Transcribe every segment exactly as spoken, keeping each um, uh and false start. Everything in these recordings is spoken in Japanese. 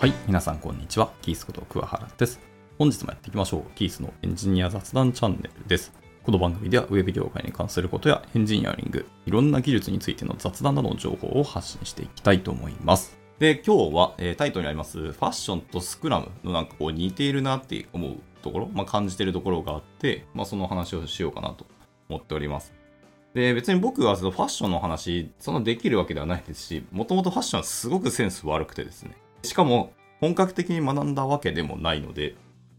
はい、皆さんこんにちは。キースこと桑原です。本日もやっていきましょう。キースのエンジニア雑談チャンネルです。この番組ではウェブ業界に関することやエンジニアリング、いろんな技術についての雑談などの情報を発信していきたいと思います。で、今日は、えー、タイトルにありますファッションとスクラムのなんかこう似ているなって思うところ、まあ、感じているところがあって、まあ、その話をしようかなと思っております。で、別に僕はファッションの話そんなできるわけではないですし、もともとファッションはすごくセンス悪くてですね、しかも本格的に学んだわけでもないので、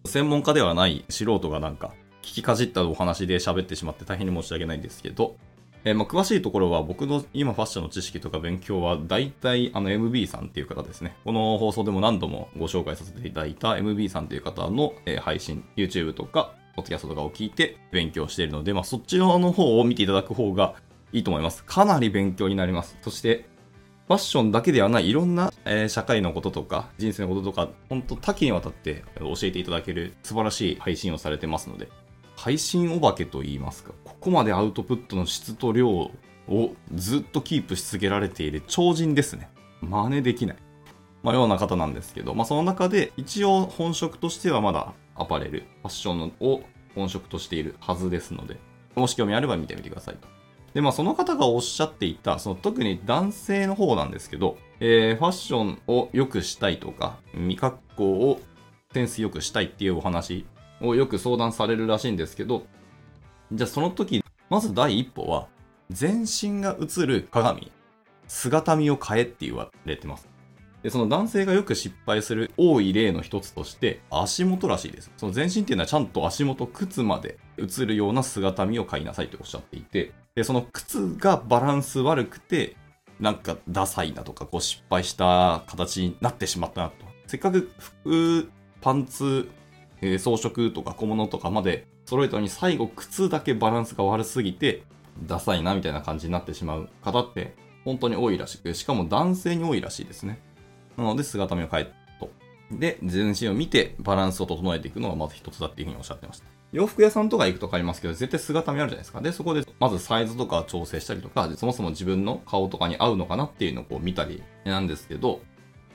専門家ではない素人がなんか聞きかじったお話で喋ってしまって大変に申し訳ないんですけど、えー、まあ詳しいところは僕の今ファッションの知識とか勉強は大体あの エムビー さんっていう方ですね、この放送でも何度もご紹介させていただいた エムビー さんという方の配信、 YouTube とかポッドキャストとかを聞いて勉強しているので、まあ、そっちの方を見ていただく方がいいと思います。かなり勉強になります。そしてファッションだけではないいろんな、えー、社会のこととか人生のこととか、本当多岐にわたって教えていただける素晴らしい配信をされてますので、配信お化けと言いますか、ここまでアウトプットの質と量をずっとキープし続けられている超人ですね。真似できない、まあ、ような方なんですけど、まあ、その中で一応本職としてはまだアパレル、ファッションを本職としているはずですので、もし興味あれば見てみてくださいと。で、まあ、その方がおっしゃっていた、その特に男性の方なんですけど、えー、ファッションを良くしたいとか、味覚をセンス良くしたいっていうお話をよく相談されるらしいんですけど、じゃあその時、まず第一歩は、全身が映る鏡、姿見を変えって言われてます。で、その男性がよく失敗する多い例の一つとして、足元らしいです。その全身っていうのはちゃんと足元、靴まで映るような姿見を買いなさいとおっしゃっていて、で、その靴がバランス悪くて、なんかダサいなとか、こう失敗した形になってしまったなと。せっかく服、パンツ、えー、装飾とか小物とかまで揃えたのに、最後靴だけバランスが悪すぎて、ダサいなみたいな感じになってしまう方って本当に多いらしく、しかも男性に多いらしいですね。なので姿見を変えると。で、全身を見てバランスを整えていくのがまず一つだっていうふうにおっしゃってました。洋服屋さんとか行くと買いますけど、絶対姿見あるじゃないですか。で、そこでまずサイズとか調整したりとか、そもそも自分の顔とかに合うのかなっていうのをこう見たりなんですけど、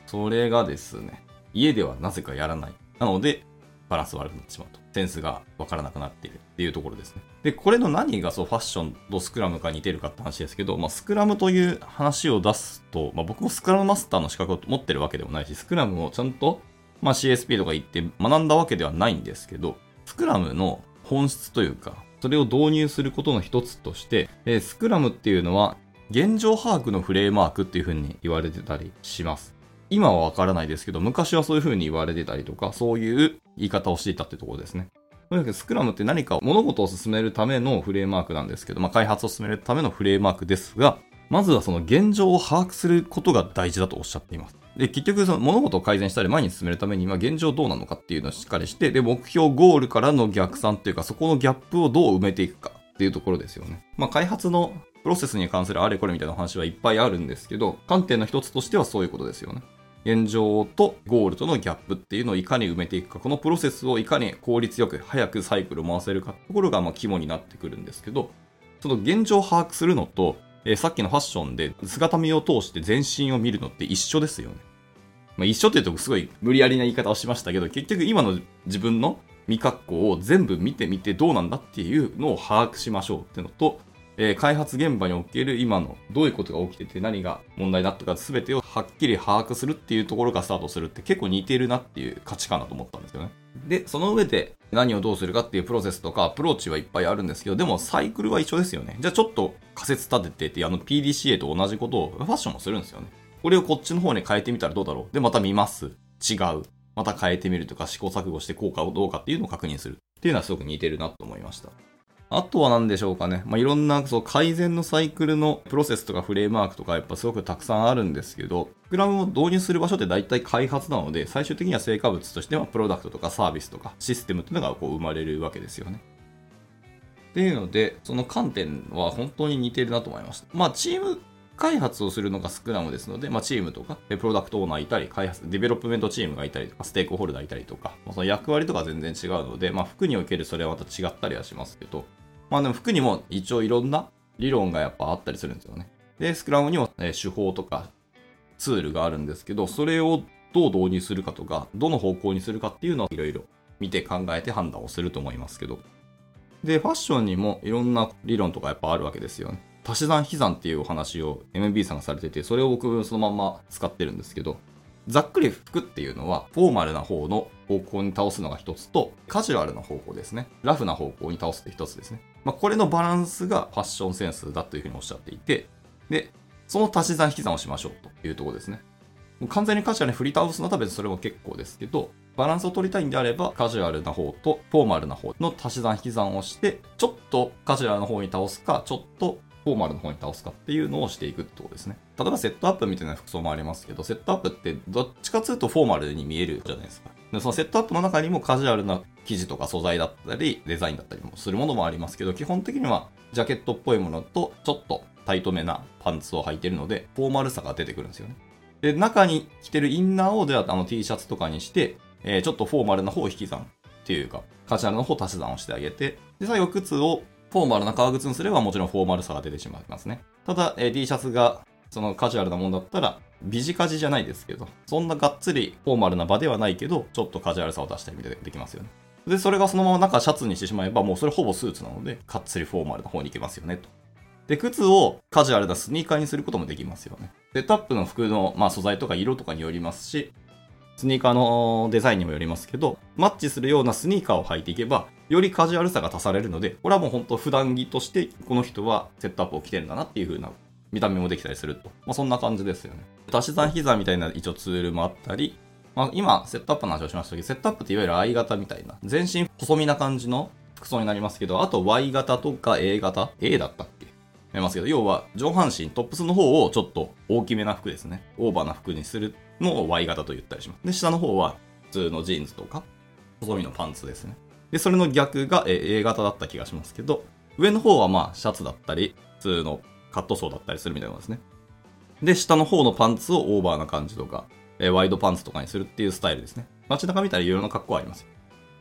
それがですね、家ではなぜかやらない。なので、バランス悪くなってしまうと。センスがわからなくなっているっていうところですね。で、これの何がそうファッションとスクラムが似てるかって話ですけど、まあ、スクラムという話を出すと、まあ、僕もスクラムマスターの資格を持ってるわけでもないし、スクラムをちゃんと、まあ、シーエスピー とか言って学んだわけではないんですけど、スクラムの本質というか、それを導入することの一つとして、えー、スクラムっていうのは現状把握のフレームワークっていう風に言われてたりします。今はわからないですけど、昔はそういう風に言われてたりとか、そういう言い方をしていたってところですね。とにかくスクラムって何か物事を進めるためのフレームワークなんですけど、まあ、開発を進めるためのフレームワークですが、まずはその現状を把握することが大事だとおっしゃっています。で、結局その物事を改善したり前に進めるために、今現状どうなのかっていうのをしっかりして、で、目標ゴールからの逆算というか、そこのギャップをどう埋めていくかっていうところですよね。まあ、開発のプロセスに関するあれこれみたいな話はいっぱいあるんですけど、観点の一つとしてはそういうことですよね。現状とゴールとのギャップっていうのをいかに埋めていくか、このプロセスをいかに効率よく早くサイクルを回せるかってところがまあ肝になってくるんですけど、その現状を把握するのと、えー、さっきのファッションで姿見を通して全身を見るのって一緒ですよね。まあ、一緒っていうとすごい無理やりな言い方をしましたけど、結局今の自分の味覚光を全部見てみてどうなんだっていうのを把握しましょうっていうのと、えー、開発現場における今のどういうことが起きてて何が問題だったか全てをはっきり把握するっていうところがスタートするって結構似てるなっていう価値観だと思ったんですよね。で、その上で何をどうするかっていうプロセスとかアプローチはいっぱいあるんですけど、でもサイクルは一緒ですよね。じゃあちょっと仮説立ててって、あの ピーディーシーエー と同じことをファッションもするんですよね。これをこっちの方に変えてみたらどうだろう。で、また見ます。違う。また変えてみるとか試行錯誤して効果をどうかっていうのを確認するっていうのはすごく似てるなと思いました。あとは何でしょうかね。まあ、いろんなそう改善のサイクルのプロセスとかフレームワークとかやっぱすごくたくさんあるんですけど、スクラムを導入する場所って大体開発なので、最終的には成果物としてはプロダクトとかサービスとかシステムっていうのがこう生まれるわけですよね。っていうので、その観点は本当に似てるなと思いました。まあ、チーム開発をするのがスクラムですので、まあ、チームとかプロダクトオーナーいたり、開発デベロップメントチームがいたりとか、ステークホルダーいたりとか、まあ、その役割とか全然違うので、まあ、服におけるそれはまた違ったりはしますけど、まあ、でも服にも一応いろんな理論がやっぱあったりするんですよね。で、スクラムにも手法とかツールがあるんですけど、それをどう導入するかとか、どの方向にするかっていうのはいろいろ見て考えて判断をすると思いますけど。で、ファッションにもいろんな理論とかやっぱあるわけですよね。足し算引き算っていうお話を エムビー さんがされてて、それを僕そのまま使ってるんですけど、ざっくり服っていうのはフォーマルな方の方向に倒すのが一つと、カジュアルな方向ですね、ラフな方向に倒すって一つですね。まあ、これのバランスがファッションセンスだというふうにおっしゃっていて、でその足し算引き算をしましょうというところですね。もう完全にカジュアルに振り倒すのは別にそれも結構ですけど、バランスを取りたいんであれば、カジュアルな方とフォーマルな方の足し算引き算をして、ちょっとカジュアルの方に倒すか、ちょっとフォーマルの方に倒すかっていうのをしていくってことですね。例えばセットアップみたいな服装もありますけど、セットアップってどっちかというとフォーマルに見えるじゃないですか。で、そのセットアップの中にもカジュアルな生地とか素材だったり、デザインだったりもするものもありますけど、基本的にはジャケットっぽいものと、ちょっとタイトめなパンツを履いてるので、フォーマルさが出てくるんですよね。で、中に着てるインナーを、ではあの T シャツとかにして、えー、ちょっとフォーマルな方を引き算っていうか、カジュアルの方足し算をしてあげて、で、最後靴をフォーマルな革靴にすればもちろんフォーマルさが出てしまいますね。ただ、えー、T シャツがそのカジュアルなものだったら、ビジカジじゃないですけど、そんながっつりフォーマルな場ではないけど、ちょっとカジュアルさを出したりできますよね。で、それがそのまま中シャツにしてしまえば、もうそれほぼスーツなので、がっつりフォーマルな方に行けますよねと。で、靴をカジュアルなスニーカーにすることもできますよね。セットアップの服の、まあ、素材とか色とかによりますし、スニーカーのデザインにもよりますけど、マッチするようなスニーカーを履いていけば、よりカジュアルさが足されるので、これはもう本当普段着として、この人はセットアップを着てるんだなっていう風な見た目もできたりすると。まあ、そんな感じですよね。足し算引き算みたいな一応ツールもあったり、まあ、今セットアップの話をしましたけど、セットアップっていわゆる I 型みたいな、全身細身な感じの服装になりますけど、あと Y 型とか A 型、A だったっけありますけど、要は上半身トップスの方をちょっと大きめな服ですね、オーバーな服にするのを Y 型と言ったりします。で、下の方は普通のジーンズとか細身のパンツですね。で、それの逆が A 型だった気がしますけど、上の方はまあシャツだったり普通のカットソーだったりするみたいなのですね。で、下の方のパンツをオーバーな感じとかワイドパンツとかにするっていうスタイルですね。街中見たらいろいろな格好あります。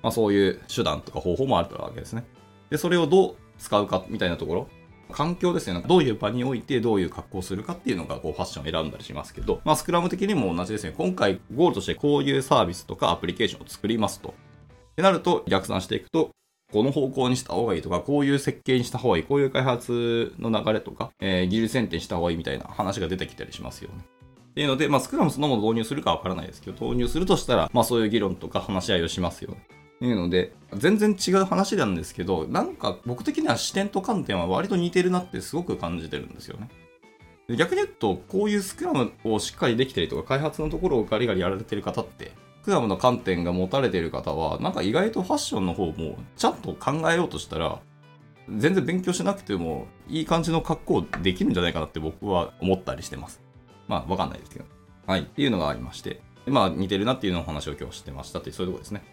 まあ、そういう手段とか方法もあるわけですね。で、それをどう使うかみたいなところ、環境ですよね。どういう場においてどういう格好をするかっていうのがこうファッションを選んだりしますけど、まあ、スクラム的にも同じですね。今回ゴールとしてこういうサービスとかアプリケーションを作りますと。ってなると逆算していくと、この方向にした方がいいとか、こういう設計にした方がいい、こういう開発の流れとか、えー、技術選定した方がいいみたいな話が出てきたりしますよね。っていうので、まあ、スクラムそのもの導入するかわからないですけど、導入するとしたら、まあ、そういう議論とか話し合いをしますよね。いうので、全然違う話なんですけど、なんか僕的には視点と観点は割と似てるなってすごく感じてるんですよね。逆に言うと、こういうスクラムをしっかりできたりとか、開発のところをガリガリやられてる方って、スクラムの観点が持たれてる方は、なんか意外とファッションの方もちゃんと考えようとしたら、全然勉強しなくてもいい感じの格好できるんじゃないかなって僕は思ったりしてます。まあ、わかんないですけど。はい。っていうのがありまして、まあ、似てるなっていうのを話を今日してましたっていう、そういうところですね。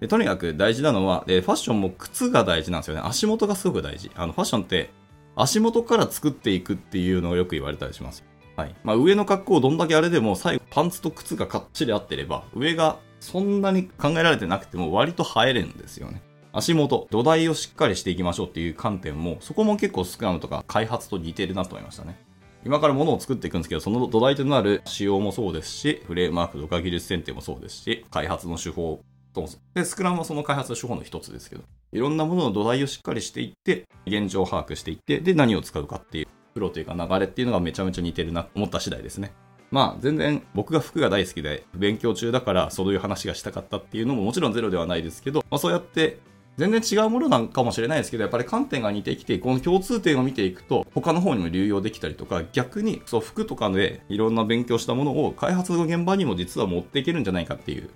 で、とにかく大事なのは、えー、ファッションも靴が大事なんですよね。足元がすごく大事。あの、ファッションって足元から作っていくっていうのをよく言われたりします。はい。まあ、上の格好をどんだけあれでも、最後パンツと靴がかっちり合ってれば、上がそんなに考えられてなくても割と映えるんですよね。足元、土台をしっかりしていきましょうっていう観点も、そこも結構スクラムとか開発と似てるなと思いましたね。今から物を作っていくんですけど、その土台となる仕様もそうですし、フレームワークとか技術選定もそうですし、開発の手法、そうそうで、スクラムはその開発の手法の一つですけど、いろんなものの土台をしっかりしていって、現状を把握していって、で、何を使うかっていう、プロというか流れっていうのがめちゃめちゃ似てるなと思った次第ですね。まあ、全然僕が服が大好きで、勉強中だからそういう話がしたかったっていうのももちろんゼロではないですけど、まあ、そうやって、全然違うものなんかもしれないですけど、やっぱり観点が似てきて、この共通点を見ていくと、他の方にも流用できたりとか、逆に、そう、服とかでいろんな勉強したものを開発の現場にも実は持っていけるんじゃないかっていう、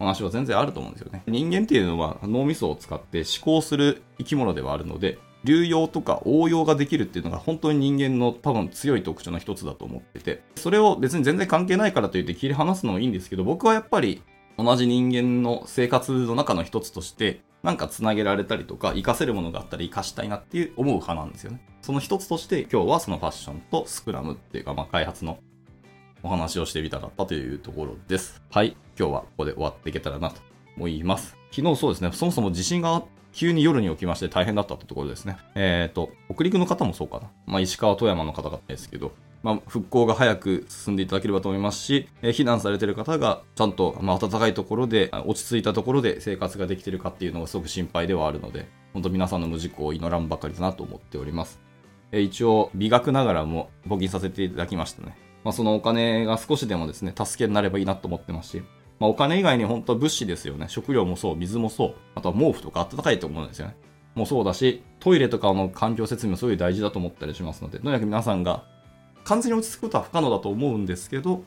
話は全然あると思うんですよね。人間っていうのは脳みそを使って思考する生き物ではあるので、流用とか応用ができるっていうのが本当に人間の多分強い特徴の一つだと思ってて、それを別に全然関係ないからといって切り離すのもいいんですけど、僕はやっぱり同じ人間の生活の中の一つとしてなんかつなげられたりとか活かせるものがあったら活かしたいなっていう思う派なんですよね。その一つとして今日はそのファッションとスクラムっていうか、まあ開発のお話をしてみたかったというところです。はい。今日はここで終わっていけたらなと思います。昨日そうですね、そもそも地震があっ急に夜に起きまして大変だったってところですね。えっと、北陸の方もそうかな。まあ、石川、富山の方々ですけど、まあ、復興が早く進んでいただければと思いますし、えー、避難されている方がちゃんと、まあ、暖かいところで、落ち着いたところで生活ができているかっていうのがすごく心配ではあるので、本当皆さんの無事故を祈らんばかりだなと思っております。えー、一応、美学ながらも募金させていただきましたね。まあ、そのお金が少しでもですね、助けになればいいなと思ってますし、まあ、お金以外に本当は物資ですよね。食料もそう、水もそう、あとは毛布とか暖かいと思うんですよね。もうそうだし、トイレとかの環境説明もすごい大事だと思ったりしますので、とにかく皆さんが完全に落ち着くことは不可能だと思うんですけど、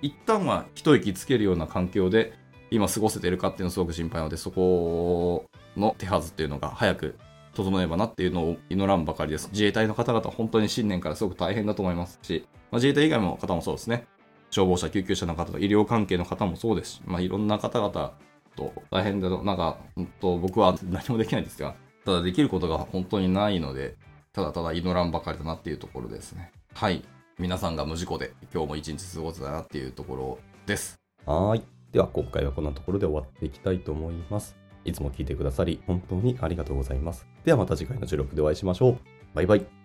一旦は一息つけるような環境で今過ごせているかっていうのはすごく心配なので、そこの手はずっていうのが早く整えばなっていうのを祈らんばかりです。自衛隊の方々は本当に新年からすごく大変だと思いますし、まあ、自衛隊以外の方もそうですね。消防車、救急車の方と医療関係の方もそうですし、まあ、いろんな方々と大変だと、なんか、本当僕は何もできないですが、ただできることが本当にないので、ただただ祈らんばかりだなっていうところですね。はい。皆さんが無事故で今日も一日過ごせたなっていうところです。はい。では今回はこんなところで終わっていきたいと思います。いつも聞いてくださり本当にありがとうございます。ではまた次回の収録でお会いしましょう。バイバイ。